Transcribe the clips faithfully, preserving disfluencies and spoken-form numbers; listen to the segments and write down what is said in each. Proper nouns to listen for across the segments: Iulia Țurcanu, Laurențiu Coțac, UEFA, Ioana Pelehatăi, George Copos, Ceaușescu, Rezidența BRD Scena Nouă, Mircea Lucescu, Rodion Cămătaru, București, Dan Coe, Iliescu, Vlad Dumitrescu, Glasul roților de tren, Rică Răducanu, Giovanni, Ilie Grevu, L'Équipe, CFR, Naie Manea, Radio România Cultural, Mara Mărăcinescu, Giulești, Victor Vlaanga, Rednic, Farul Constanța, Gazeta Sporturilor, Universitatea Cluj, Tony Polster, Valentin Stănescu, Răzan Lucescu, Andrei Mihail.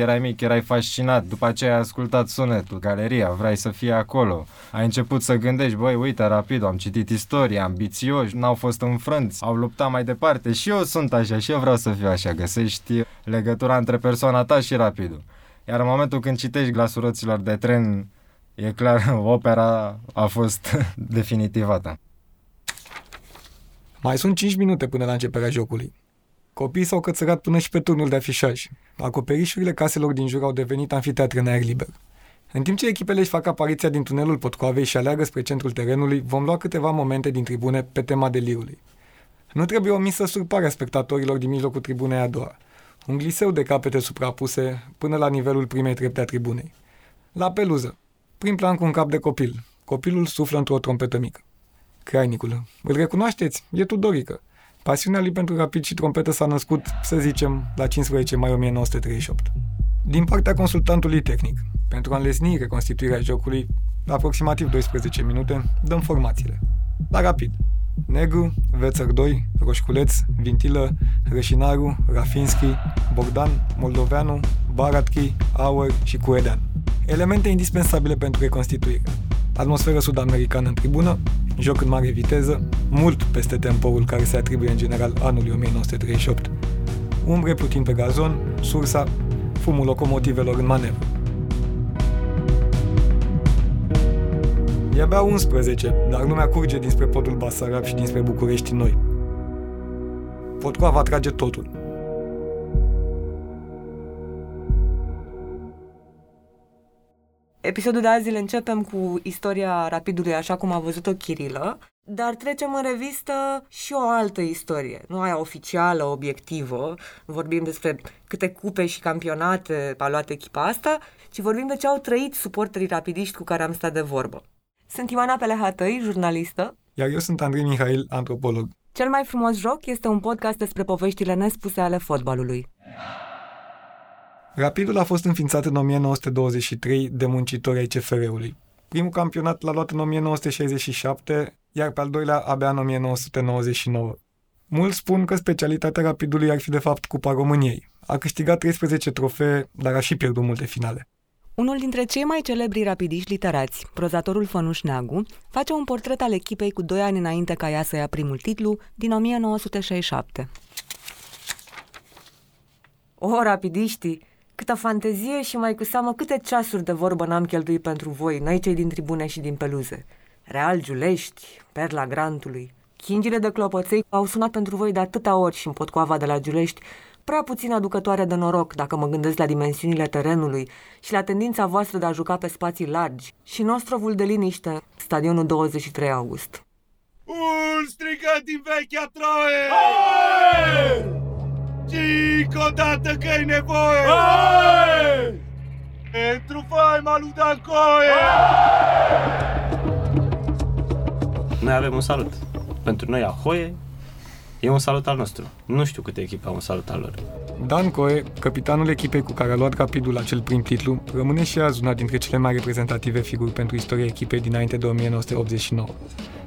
erai mic, erai fascinat, după aceea ai ascultat sunetul, galeria, vrei să fii acolo. Ai început să gândești, băi, uite, Rapid, am citit istorie, ambițioși, n-au fost înfrânți, au luptat mai departe și eu sunt așa și eu vreau să fiu așa. Găsești legătura între persoana ta și Rapidul. Iar în momentul când citești Glasul roților de tren, e clar, opera a fost definitivată. Mai sunt cinci minute până la începerea jocului. Copiii s-au cățărat până și pe turnul de afișaj. Acoperișurile caselor din jur au devenit anfiteatre în aer liber. În timp ce echipele își fac apariția din tunelul potcoavei și aleargă spre centrul terenului, vom lua câteva momente din tribune pe tema delirului. Nu trebuie omisă surparea spectatorilor din mijlocul tribunei a doua. Un gliseu de capete suprapuse până la nivelul primei trepte a tribunei. La peluză, prin plan cu un cap de copil, copilul suflă într-o trompetă mică. Crainicul, îl recunoașteți? E tudorică. Pasiunea lui pentru Rapid și trompetă s-a născut, să zicem, la cincisprezece mai o mie nouă sute treizeci și opt. Din partea consultantului tehnic, pentru a înlesni reconstituirea jocului, la aproximativ doisprezece minute, dăm formațiile. La Rapid: Negru, Vețăr doi, Roșculeț, Vintilă, Rășinaru, Rafinski, Bogdan, Moldoveanu, Baratchi, Auer și Curedean. Elemente indispensabile pentru reconstituire: atmosferă sud-americană în tribună, joc în mare viteză, mult peste tempoul care se atribuie în general anului o mie nouă sute treizeci și opt, umbre puțin pe gazon, sursa, fumul locomotivelor în manevră. E abia unsprezece, dar lumea curge dinspre podul Basarab și dinspre București Noi. Potcoava trage totul. Episodul de azi îl începem cu istoria Rapidului, așa cum a văzut-o Chirilă, dar trecem în revistă și o altă istorie, nu aia oficială, obiectivă, nu vorbim despre câte cupe și campionate a luat echipa asta, ci vorbim de ce au trăit suporterii rapidiști cu care am stat de vorbă. Sunt Ioana Pelehatăi, jurnalistă. Iar eu sunt Andrei Mihail, antropolog. Cel mai frumos joc este un podcast despre poveștile nespuse ale fotbalului. Rapidul a fost înființat în o mie nouă sute douăzeci și trei de muncitori ai C F R-ului. Primul campionat l-a luat în o mie nouă sute șaizeci și șapte, iar pe al doilea abia în o mie nouă sute nouăzeci și nouă. Mulți spun că specialitatea Rapidului ar fi de fapt Cupa României. A câștigat treisprezece trofee, dar a și pierdut multe finale. Unul dintre cei mai celebri rapidiști literați, prozatorul Fănuș Neagu, face un portret al echipei cu doi ani înainte ca ea să ia primul titlu, din o mie nouă sute șaizeci și șapte. O, rapidiștii! Câtă fantezie și mai cu seamă câte ceasuri de vorbă n-am cheltuit pentru voi, noi cei din tribune și din peluze. Real Giulești, Perla Grantului, chingile de clopoței au sunat pentru voi de atâtea ori și în potcoava de la Giulești, prea puțin aducătoare de noroc dacă mă gândesc la dimensiunile terenului și la tendința voastră de a juca pe spații largi și nostrovul de liniște, stadionul douăzeci și trei august. Un strigă din vechea Troie! Și încă o dată că-i nevoie! Aie! Pentru faima lui Dan Coe! Noi avem un salut. Pentru noi, Ahoie, e un salut al nostru. Nu știu câte echipe au un salut al lor. Dan Coe, capitanul echipei cu care a luat Rapidul la cel prim titlu, rămâne și azi una dintre cele mai reprezentative figuri pentru istoria echipei dinainte de o mie nouă sute optzeci și nouă.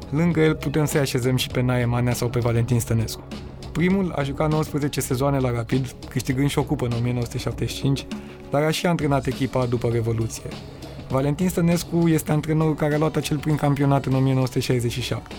Lângă el putem să-i așezăm și pe Naie Manea sau pe Valentin Stănescu. Primul a jucat nouăsprezece sezoane la Rapid, câștigând și o cupă în o mie nouă sute șaptezeci și cinci, dar a și antrenat echipa după Revoluție. Valentin Stănescu este antrenorul care a luat acel prim campionat în o mie nouă sute șaizeci și șapte.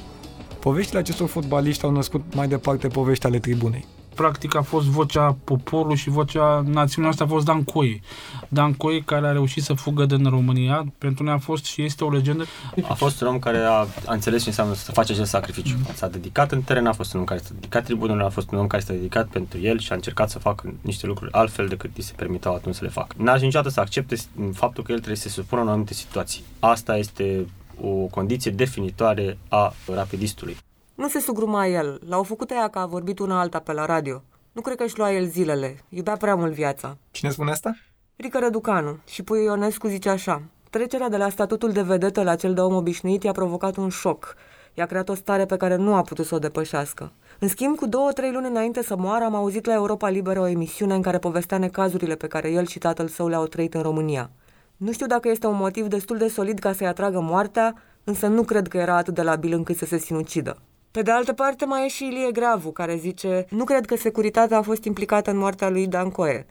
Poveștile acestor fotbaliști au născut mai departe povești ale tribunei. Practic a fost vocea poporului și vocea națiunii noastre a fost Dan Coe. Dan Coe care a reușit să fugă din România, pentru noi a fost și este o legendă. A fost un om care a, a înțeles ce înseamnă să face acest sacrificiu. S-a dedicat în teren, a fost un om care s-a dedicat tribunului, a fost un om care s-a dedicat pentru el și a încercat să facă niște lucruri altfel decât îi se permiteau atunci să le facă. N-a ajuns niciodată să accepte faptul că el trebuie să se supună în anumite situații. Asta este o condiție definitoare a rapidistului. Nu se sugruma el, l-au făcut aia că a vorbit una alta pe la radio. Nu cred că își lua el zilele, iubea prea mult viața. Cine spune asta? Rică Răducanu. Și Pui Ionescu zice așa: trecerea de la statutul de vedetă la cel de om obișnuit i-a provocat un șoc. I-a creat o stare pe care nu a putut să o depășească. În schimb, cu două, trei luni înainte să moară, am auzit la Europa Liberă o emisiune în care povestea necazurile pe care el și tatăl său le-au trăit în România. Nu știu dacă este un motiv destul de solid ca să-i atragă moartea, însă nu cred că era atât de labil încât să se sinucidă. Pe de altă parte, mai e și Ilie Grevu, care zice: nu cred că securitatea a fost implicată în moartea lui Dan Coe.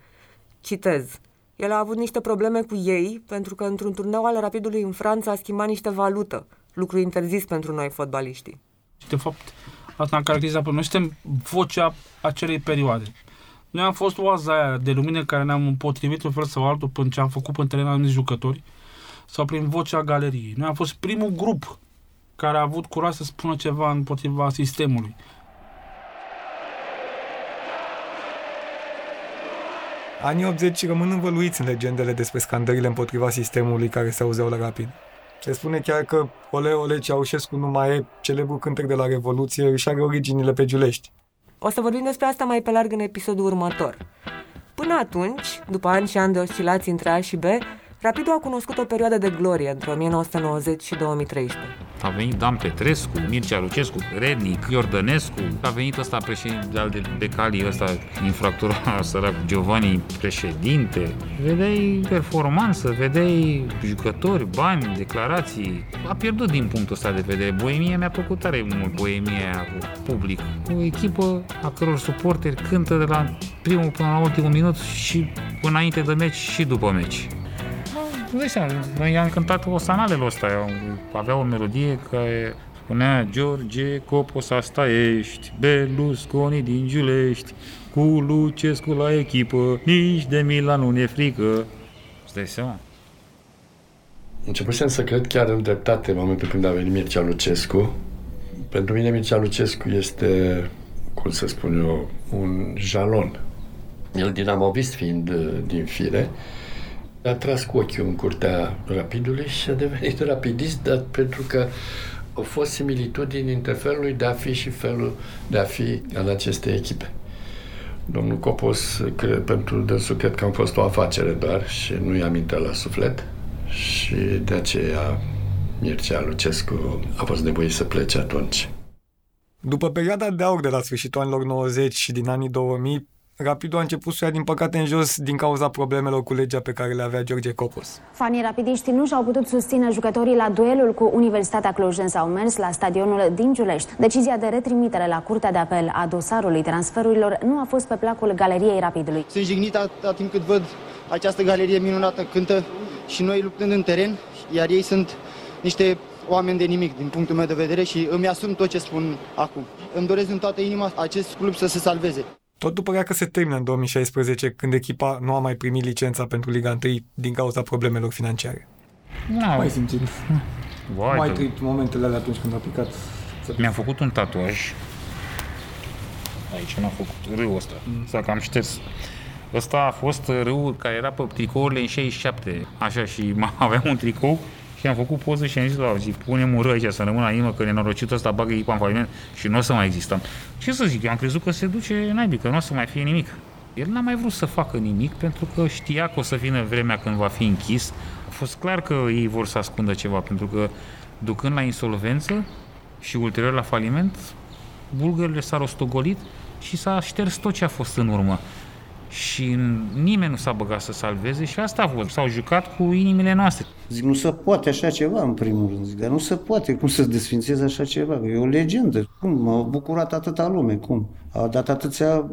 Citez: El a avut niște probleme cu ei, pentru că într-un turneu al Rapidului în Franța a schimbat niște valută, lucru interzis pentru noi, fotbaliștii. Și, de fapt, asta ne-a caracterizat pe noi. Suntem vocea acelei perioade. Noi am fost oaza aia de lumină care ne-am împotrivit un fel sau altul până ce am făcut pe teren anumiți jucători sau prin vocea galeriei. Noi am fost primul grup care a avut curaj să spună ceva împotriva sistemului. Anii optzeci rămân învăluiți în legendele despre scandările împotriva sistemului care se auzeau la Rapid. Se spune chiar că Ole, Ole, Ceaușescu nu mai e, celebrul cântec de la Revoluție, își are originile pe Giulești. O să vorbim despre asta mai pe larg în episodul următor. Până atunci, după ani și ani de oscilații între A și B, Rapidul a cunoscut o perioadă de glorie între nouăsprezece nouăzeci și două mii treisprezece. A venit Dan Petrescu, Mircea Lucescu, Rednic, Iordănescu. A venit ăsta președinte al de becalii, ăsta infractura sărac, Giovanni președinte. Vedeai performanță, vedeai jucători, bani, declarații. A pierdut din punctul ăsta de vedere. Boemia mi-a plăcut tare mult, boemia cu public. O echipă a căror suporteri cântă de la primul până la ultimul minut și înainte de meci și după meci. Noi i-am cântat osanalele ăsta. Avea o melodie care spunea George Copos, asta ești, Belusconi din Giulești, cu Lucescu la echipă, nici de Milan nu ne frică. Îți dai seama? Începusem să cred chiar în dreptate în momentul când a venit Mircea Lucescu. Pentru mine Mircea Lucescu este, cum să spun eu, un jalon. El dinamovist fiind din fire, a tras cu ochiul în curtea Rapidului și a devenit rapidist, dar pentru că au fost similitudini între felul de a fi și felul de a fi al acestei echipe. Domnul Copos, cred, pentru dânsul, cred că am fost o afacere doar și nu i-am intrat la suflet și de aceea Mircea Lucescu a fost nevoit să plece atunci. După perioada de aur de la sfârșitul anilor nouăzeci și din anii două mii, Rapidul a început să ia din păcate în jos din cauza problemelor cu legea pe care le avea George Copos. Fanii rapidiști nu și-au putut susține jucătorii la duelul cu Universitatea Cluj, însă au mers la stadionul din Giulești. Decizia de retrimitere la Curtea de Apel a dosarului transferurilor nu a fost pe placul galeriei Rapidului. Sunt jignit atât timp cât văd această galerie minunată cântă și noi luptând în teren, iar ei sunt niște oameni de nimic din punctul meu de vedere și îmi asum tot ce spun acum. Îmi doresc din toată inima acest club să se salveze. Totul părea că se termină în două mii șaisprezece, când echipa nu a mai primit licența pentru Liga unu din cauza problemelor financiare. Nu mai simțit. Vai, mai trăit momentele alea atunci când a picat. Mi-am făcut un tatuaj. Aici n-am făcut râul ăsta. Sau că am șters. Ăsta a fost râul care era pe tricourile în șaizeci și șapte. Așa, și aveam un tricou și am făcut poză și am zis, la zi, punem un râu aici să rămână inimă, că nenorocitul ăsta bagă echipa în faliment și nu o să mai existăm. Ce să zic, eu am crezut că se duce naibii, că nu o să mai fie nimic. El n-a mai vrut să facă nimic pentru că știa că o să vină vremea când va fi închis. A fost clar că ei vor să ascundă ceva, pentru că ducând la insolvență și ulterior la faliment, bulgările s-a rostogolit și s-a șters tot ce a fost în urmă. Și nimeni nu s-a băgat să salveze și asta a fost. S-au jucat cu inimile noastre. Zic, nu se poate așa ceva, în primul rând. Zic, dar nu se poate. Cum să desfințeze așa ceva? E o legendă. Cum? M-a bucurat atâta lume. Cum? A dat atâția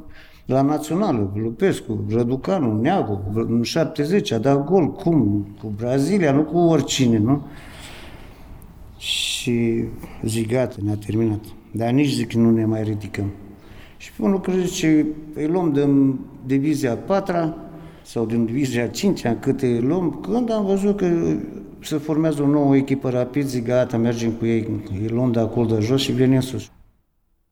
la națională. Lucescu, Răducanu, Neagu. În șaptezeci a dat gol. Cum? Cu Brazilia, nu cu oricine, nu? Și zic, gata, ne-a terminat. Dar nici, zic, nu ne mai ridicăm. Și pe un lucru zice, îi luăm din divizia a patra sau din divizia a cincea, câte îi luăm, când am văzut că se formează o nouă echipă Rapid, zic, gata, mergem cu ei, îi luăm de acolo de jos și venim în sus.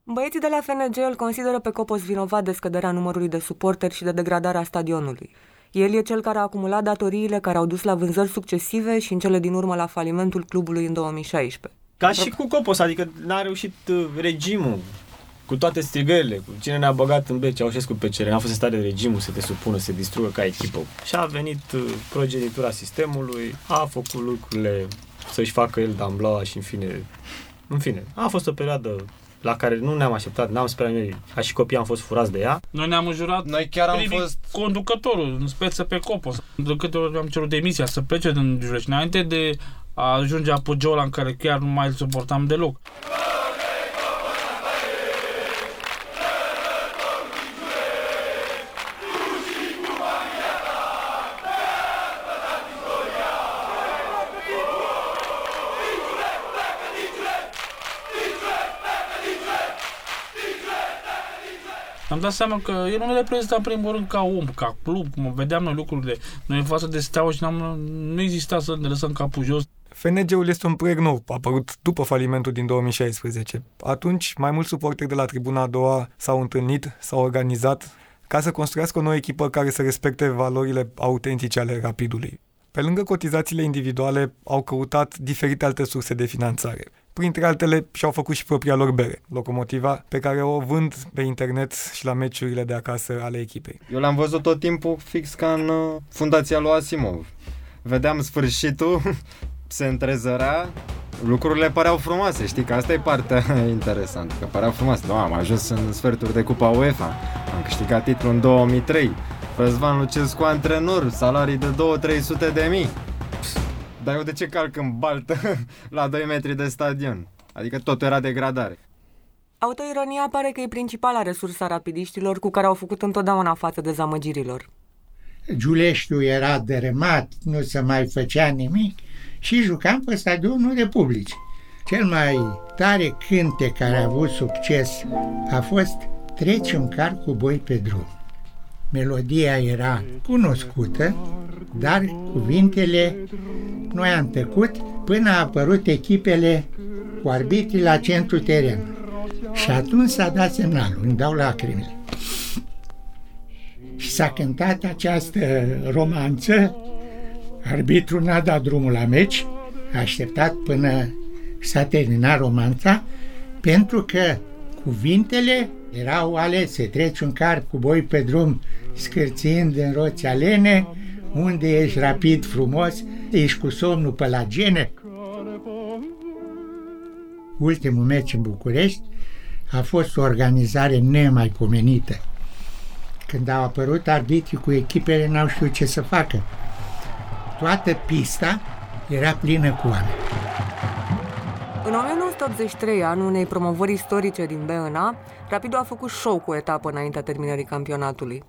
Băieții de la F N G îl consideră pe Copos vinovat de scăderea numărului de suporteri și de degradarea stadionului. El e cel care a acumulat datoriile care au dus la vânzări succesive și în cele din urmă la falimentul clubului în două mii șaisprezece. Ca și cu Copos, adică n-a reușit regimul. Cu toate strigările, cu cine ne-a băgat în bec, Ceaușescu pe cele, n-a fost în stare de regimul să te supună, să te distrugă ca echipă. Și a venit progenitura sistemului, a făcut lucrurile să-și facă el damblaua și în fine, în fine, a fost o perioadă la care nu ne-am așteptat, n-am sperat noi, ca și copii am fost furați de ea. Noi ne-am înjurat, noi chiar am fost conducătorul, în speță pe Copos. De câte ori am cerut demisia să plece din Giulești, înainte de a ajunge apogeul în care chiar nu mai îl suportam deloc. am dat seama că el nu le reprezenta în primul rând ca om, ca club, cum vedeam noi lucrurile. Noi în față de Steaua și n-am, nu exista să ne lăsăm capul jos. F N G-ul este un proiect nou, apărut după falimentul din două mii șaisprezece. Atunci, mai mulți suporteri de la tribuna a doua s-au întâlnit, s-au organizat ca să construiască o nouă echipă care să respecte valorile autentice ale Rapidului. Pe lângă cotizațiile individuale, au căutat diferite alte surse de finanțare. Printre altele, și-au făcut și propria lor bere, Locomotiva, pe care o vând pe internet și la meciurile de acasă ale echipei. Eu l-am văzut tot timpul fix ca în fundația lui Asimov. Vedeam sfârșitul, se întrezărea, lucrurile păreau frumoase, știi, că asta e partea interesantă, că păreau frumoase. Da, am ajuns în sferturi de Cupa UEFA, am câștigat titlul în două mii trei, Răzvan Lucescu antrenor, salarii de două sute la trei sute de mii. Dar eu de ce calc în baltă la doi metri de stadion? Adică totul era degradare. Autoironia pare că e principala resursă a rapidiștilor, cu care au făcut întotdeauna față dezamăgirilor. Giuleștiul era dărâmat, nu se mai făcea nimic și jucam pe stadionul Republicii. Cel mai tare cântec care a avut succes a fost Treci un car cu boi pe drum. Melodia era cunoscută, dar cuvintele noi am tăcut până a apărut echipele cu arbitrii la centrul terenului. Și atunci s-a dat semnalul, îmi dau lacrimile. Și s-a cântat această romanță, arbitrul n-a dat drumul la meci, a așteptat până s-a terminat romanța, pentru că cuvintele erau alese, treci un car cu boi pe drum, scârțind în roți alene, unde ești rapid, frumos, ești cu somnul pe la gene. Ultimul meci în București a fost o organizare nemaipomenită. Când au apărut arbitrii cu echipele, n-au știut ce să facă. Toată pista era plină cu oameni. În nouăsprezece optzeci și trei, anul unei promovări istorice din B N A, Rapidul a făcut show cu o etapă înaintea terminării campionatului.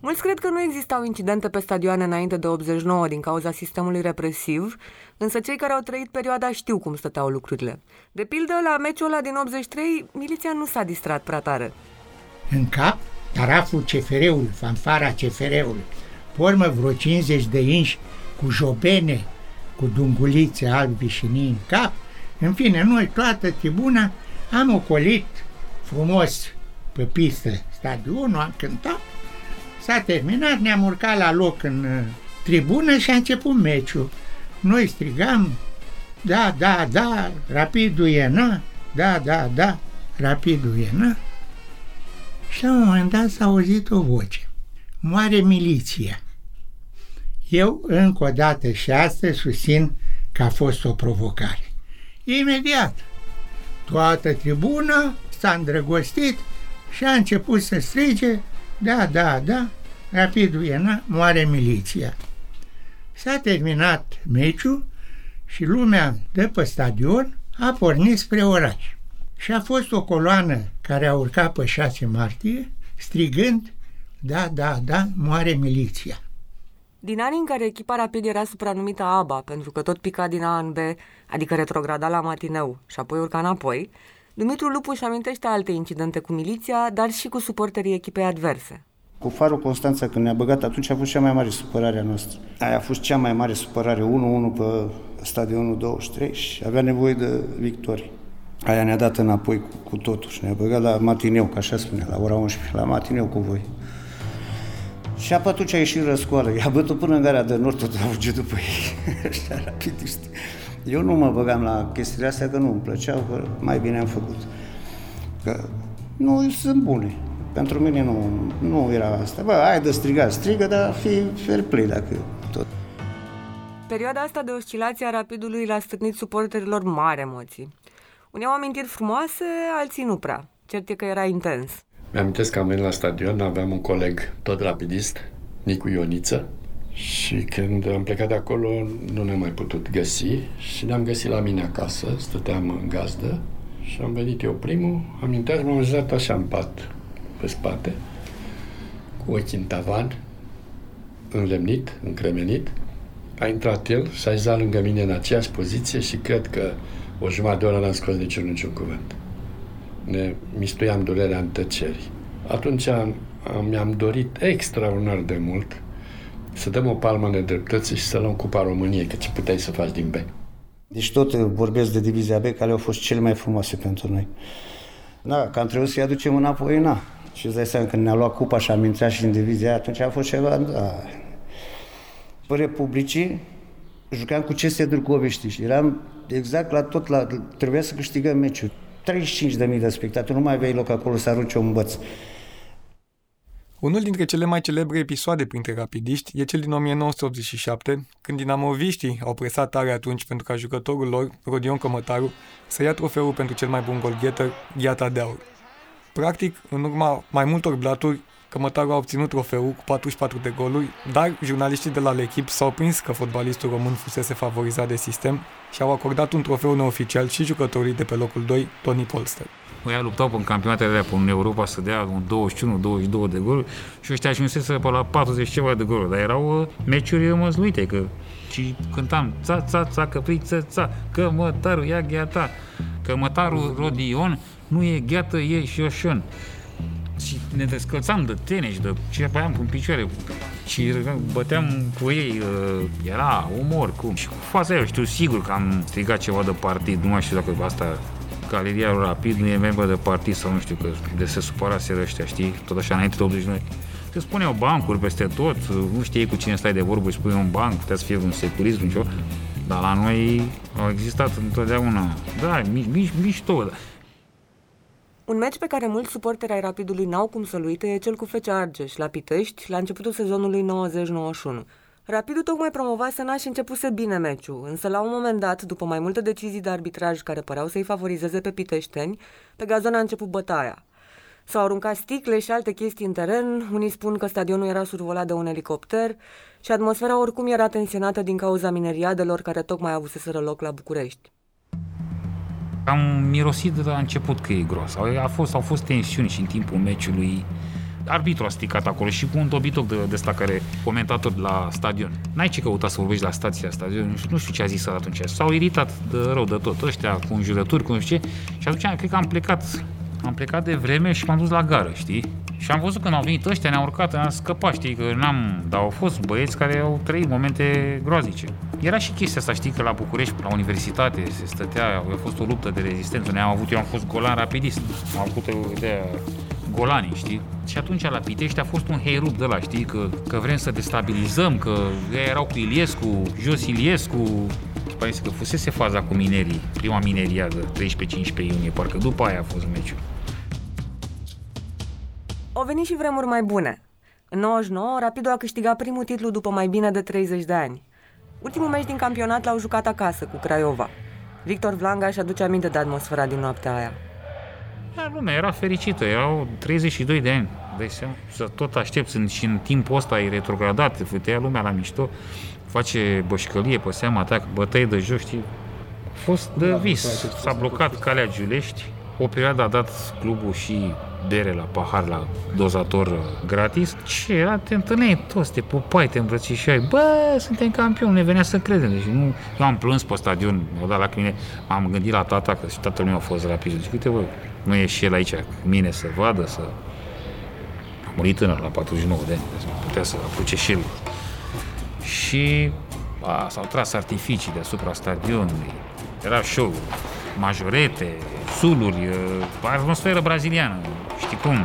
Mulți cred că nu existau incidente pe stadioane înainte de optzeci și nouă din cauza sistemului represiv, însă cei care au trăit perioada știu cum stăteau lucrurile. De pildă, la meciul ăla din optzeci și trei, miliția nu s-a distrat prea tare. În cap, taraful C F R-ului, fanfara C F R-ului, pe urmă vreo cincizeci de inși cu jobene, cu dungulițe albi și nii în cap. În fine, noi, toată tribuna, am ocolit frumos pe pistă stadionul, am cântat, s-a terminat, ne-am urcat la loc în uh, tribună și a început meciul. Noi strigam, da, da, da, Rapidul e na, da, da, da, Rapidul e na. Și la un moment dat s-a auzit o voce, moare miliția. Eu, încă o dată și astăzi, susțin că a fost o provocare. Imediat, toată tribuna s-a îndrăgostit și a început să strige, da, da, da, Rapidul e na, moare miliția. S-a terminat meciul și lumea de pe stadion a pornit spre oraș. Și a fost o coloană care a urcat pe șase martie, strigând, da, da, da, moare miliția. Din anii în care echipa Rapid era supranumită ABA, pentru că tot pica din A în B, adică retrograda la matineu și apoi urca înapoi, Dumitru Lupu își amintește alte incidente cu miliția, dar și cu suporterii echipei adverse. Cu Farul Constanța, când ne-a băgat, atunci a fost cea mai mare supărare a noastră. Aia a fost cea mai mare supărare, unu unu pe stadionul douăzeci și trei și avea nevoie de victorie. Aia ne-a dat înapoi cu, cu totul și ne-a băgat la matineu, ca așa spunea, la ora unsprezece, la matineu cu voi. Și apă atunci a ieșit răscoală, i-a bătut până în gara de nord, tot a fugit după ei, așa rapidiști. Eu nu mă băgam la chestiile astea, că nu îmi plăceau, că mai bine am făcut. Că nu sunt bune, pentru mine nu, nu era asta. Bă, hai de striga, strigă, dar fi fair play dacă tot. Perioada asta de oscilație a Rapidului l-a stârnit suporterilor mari emoții. Unii au amintiri frumoase, alții nu prea. Cert e că era intens. Mi-am amintesc că am venit la stadion, aveam un coleg tot rapidist, Nicu Ioniță, și când am plecat de acolo nu ne-am mai putut găsi și ne-am găsit la mine acasă, stăteam în gazdă și am venit eu primul, am intrat, m-am ajutat așa în pat, pe spate, cu ochii în tavan, înlemnit, încremenit. A intrat el, s-a izat lângă mine în aceeași poziție și cred că o jumătate de oră n-am scos niciun, niciun cuvânt. Ne mistuiam durerea în tăceri. Atunci am, mi-am dorit extraordinar de mult să dăm o palmă nedreptății și să luăm Cupa României, că ce puteai să faci din B. Deci tot vorbesc de divizia B, care au fost cele mai frumoase pentru noi. Da, că am trebuit să-i aducem înapoi, na. Și îți dai seama, când ne-a luat cupa și am intrat și în divizia aia, atunci a fost ceva, da. Pe Republicii jucam cu C S Târgoviște și eram exact la tot, la, trebuia să câștigăm meciul. treizeci și cinci de mii de spectatori, nu mai aveai loc acolo să arunci un băț. Unul dintre cele mai celebre episoade printre rapidiști e cel din nouăsprezece optzeci și șapte, când dinamoviștii au presat tare atunci pentru ca jucătorul lor, Rodion Cămătaru, să ia trofeul pentru cel mai bun golgheter, Gheata de Aur. Practic, în urma mai multor blaturi, Cămătaru a obținut trofeul cu patruzeci și patru de goluri, dar jurnaliștii de la L'Équipe s-au prins că fotbalistul român fusese favorizat de sistem și au acordat un trofeu neoficial și jucătorii de pe locul doi, Tony Polster. Ei luptau în campionatele alea în Europa să dea douăzeci și unu douăzeci și doi de goluri și ăștia ajunsese pe la patruzeci ceva de goluri, dar erau meciuri măsluite, că și cântam ța, ța, ța, căpriță, ța, Cămătaru, ia gheata, Cămătaru Rodion, nu e gheată, e șoșon. Și ne descălțam de tenis, de ce apăiam cu picioare și băteam cu ei, era umor, cum. Și cu fața aia, știu sigur că am strigat ceva de partid, nu mai știu dacă asta, Galeria Rapid nu e membru de partid sau nu știu, că de se supăraseră ăștia, știi, tot așa înainte de optzeci și nouă. Se spuneau bancuri peste tot, nu știi cu cine stai de vorbă, își spui un banc, putea să fie un securist, nu știu, dar la noi au existat întotdeauna, da, mici, mișto. Un meci pe care mulți suporteri ai Rapidului n-au cum să-l uite e cel cu F C Argeș, la Pitești, la începutul sezonului nouăzeci nouăzeci și unu. Rapidul tocmai promovase N A și începuse bine meciul, însă la un moment dat, după mai multe decizii de arbitraj care păreau să-i favorizeze pe piteșteni, pe gazon a început bătaia. S-au aruncat sticle și alte chestii în teren, unii spun că stadionul era survolat de un elicopter și atmosfera oricum era tensionată din cauza mineriadelor care tocmai avuseseră loc la București. Am mirosit de la început că e gros. A fost, au fost tensiuni și în timpul meciului. Arbitru a stricat acolo și cu un dobitoc de, de ăsta care comentator la stadion. N-ai ce căuta să vorbești la stația stadion, nu știu ce a zis atunci. S-au iritat de rău de tot ăștia, cu înjurături, cu nu știu ce. Și atunci cred că am plecat, am plecat de vreme și m-am dus la gară, știi? Și am văzut când au venit ăștia, ne-au urcat, ne-am scăpat, știi, că n-am... Dar au fost băieți care au trăit momente groaznice. Era și chestia asta, știi, că la București, la universitate, se stătea, a fost o luptă de rezistență, ne-am avut, eu am fost golan rapidist, am avut de golani, știi? Și atunci la Pitești a fost un heirup de ăla, știi, că, că vrem să destabilizăm, că ei erau cu Iliescu, jos Iliescu, parece că fusese faza cu minerii, prima mineriadă, treisprezece cincisprezece iunie, parcă după aia a fost meciul. Au venit și vremuri mai bune. În nouăzeci și nouă, Rapidul a câștigat primul titlu după mai bine de treizeci de ani. Ultimul meci din campionat l-au jucat acasă, cu Craiova. Victor Vlaanga își aduce aminte de atmosfera din noaptea aia. Da, lumea era fericită, erau treizeci și doi de ani. Dai seama, să tot aștepți și în timpul ăsta e retrogradat, te ia lumea la mișto, face bășcălie pe seama ta, bătăie de jos, știi? A fost de vis, s-a blocat calea Giulești, o perioadă a dat clubul și bere la pahar, la dozator gratis. Ce era? Te întâlneai toți, te pupai, te îmbrățișai. Bă, suntem campioni, ne venea să credem. Deci nu... Eu am plâns pe stadion, m-au dat lacrimile, m-am gândit la tata, că și tatăl meu a fost rapid. Deci, uite, bă, nu e și el aici cu mine să vadă, să... A murit tânăr la patruzeci și nouă de ani, putea să apuce și el. Și a, s-au tras artificii deasupra stadionului. Era show, majorete, suluri, atmosferă braziliană. Știi cum?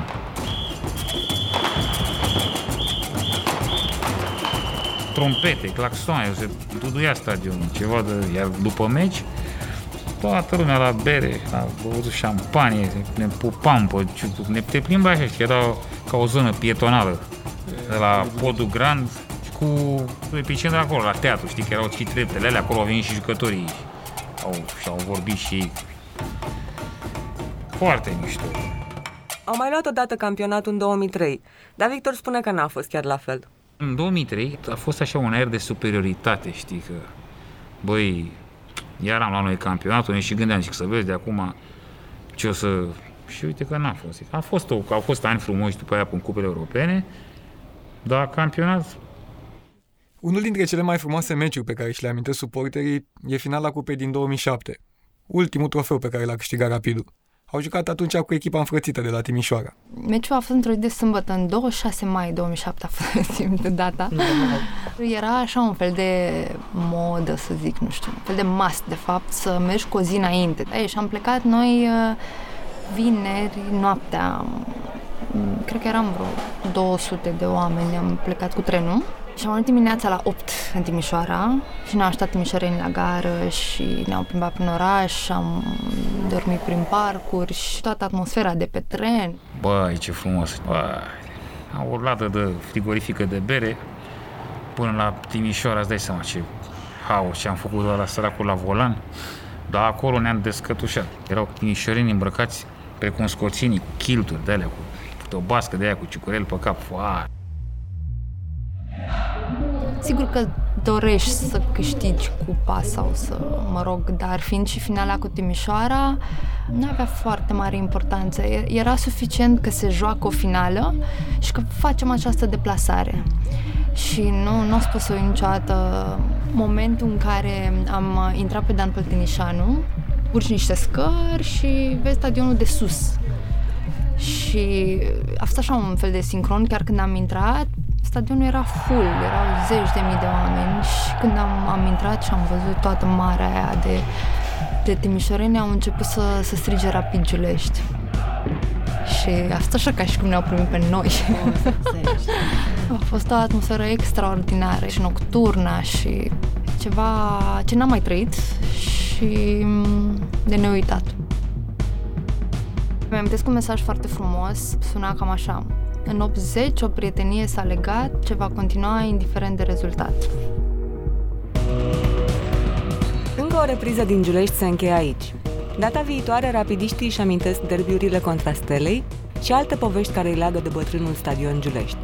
Trompete, claxoane, se duduia stadionul, ceva de... Iar după meci, toată lumea la bere, la băutul șampanie, ne pupam pe ciucul, ne te plimba așa, știi, era ca o zonă pietonală, de la podul Grand, cu epicentrul acolo, la teatru, știi, că erau și treptele alea, acolo au venit și jucătorii, au, și-au vorbit și foarte mișto. Au mai luat odată campionatul în două mii trei, dar Victor spune că n-a fost chiar la fel. În două mii trei a fost așa un aer de superioritate, știi, că băi, iar am luat noi campionatul, noi și gândeam și că să vezi de acum ce o să... Și uite că n-a fost. A fost, o, au fost ani frumoși după aia în cupele europene, dar campionat... Unul dintre cele mai frumoase meciuri pe care și le amintesc suporterii e finala Cupei din două mii șapte, ultimul trofeu pe care l-a câștigat Rapidul. Au jucat atunci cu echipa înfrățită de la Timișoara. Meciul a fost într-o zi de sâmbătă, în douăzeci și șase mai două mii șapte, a fost, simt, data. Nu, nu, nu. Era așa un fel de modă, să zic, nu știu, un fel de must, de fapt, să mergi cu o zi înainte. Ei, și am plecat noi vineri, noaptea, cred că eram vreo două sute de oameni, am plecat cu trenul. Și am venit dimineața la opt în Timișoara și ne-au așteptat timișorenii la gară și ne-au plimbat prin oraș, am dormit prin parcuri și toată atmosfera de pe tren. Băi, ce frumos! Băi, am o ladă de frigorifică de bere până la Timișoara, îți dai seama ce haos, ce am făcut la săracul la volan, dar acolo ne-am descătușat. Erau timișorenii îmbrăcați precum scoținii, cu chilturi de alea, cu o bască de aia, cu ciucurel pe cap. Băi. Sigur că dorești să câștigi cupa sau să, mă rog, dar fiind și finala cu Timișoara, nu avea foarte mare importanță. Era suficient că se joacă o finală și că facem această deplasare. Și nu, nu o spus eu niciodată momentul în care am intrat pe Dan Păltinișanu, urci niște scări și vezi stadionul de sus. Și a fost așa un fel de sincron, chiar când am intrat, stadionul era full, erau zeci de mii de oameni și când am, am intrat și am văzut toată marea aia de, de timișoreni, au început să, să strige Rapid Giulești. Și a fost așa ca și cum ne-au primit pe noi. A fost o atmosferă extraordinară și nocturna și ceva ce n-am mai trăit și de neuitat. Mi-am amintesc un mesaj foarte frumos, suna cam așa. În optzeci, o prietenie s-a legat ce va continua indiferent de rezultat. Încă o repriză din Giulești se încheie aici. Data viitoare, rapidiștii își amintesc derbiurile contra Stelei și alte povești care îi leagă de bătrânul stadion Giulești.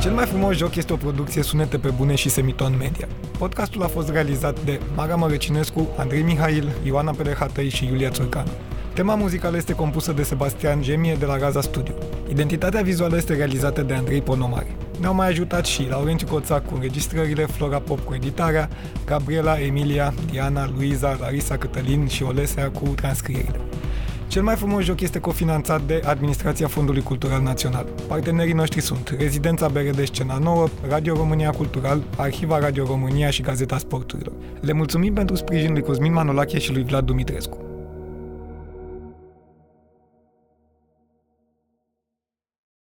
Cel mai frumos joc este o producție Sunete pe Bune și Semiton Media. Podcastul a fost realizat de Mara Mărăcinescu, Andrei Mihail, Ioana Pelehatăi și Iulia Țurcanu. Tema muzicală este compusă de Sebastian Gemie de la Raza Studio. Identitatea vizuală este realizată de Andrei Ponomari. Ne-au mai ajutat și Laurențiu Coțac cu înregistrările, Flora Pop cu editarea, Gabriela, Emilia, Diana, Luiza, Larisa, Cătălin și Olesea cu transcrierile. Cel mai frumos joc este cofinanțat de Administrația Fondului Cultural Național. Partenerii noștri sunt Rezidența B R D Scena nouă, Radio România Cultural, Arhiva Radio România și Gazeta Sporturilor. Le mulțumim pentru sprijinul lui Cosmin Manolache și lui Vlad Dumitrescu.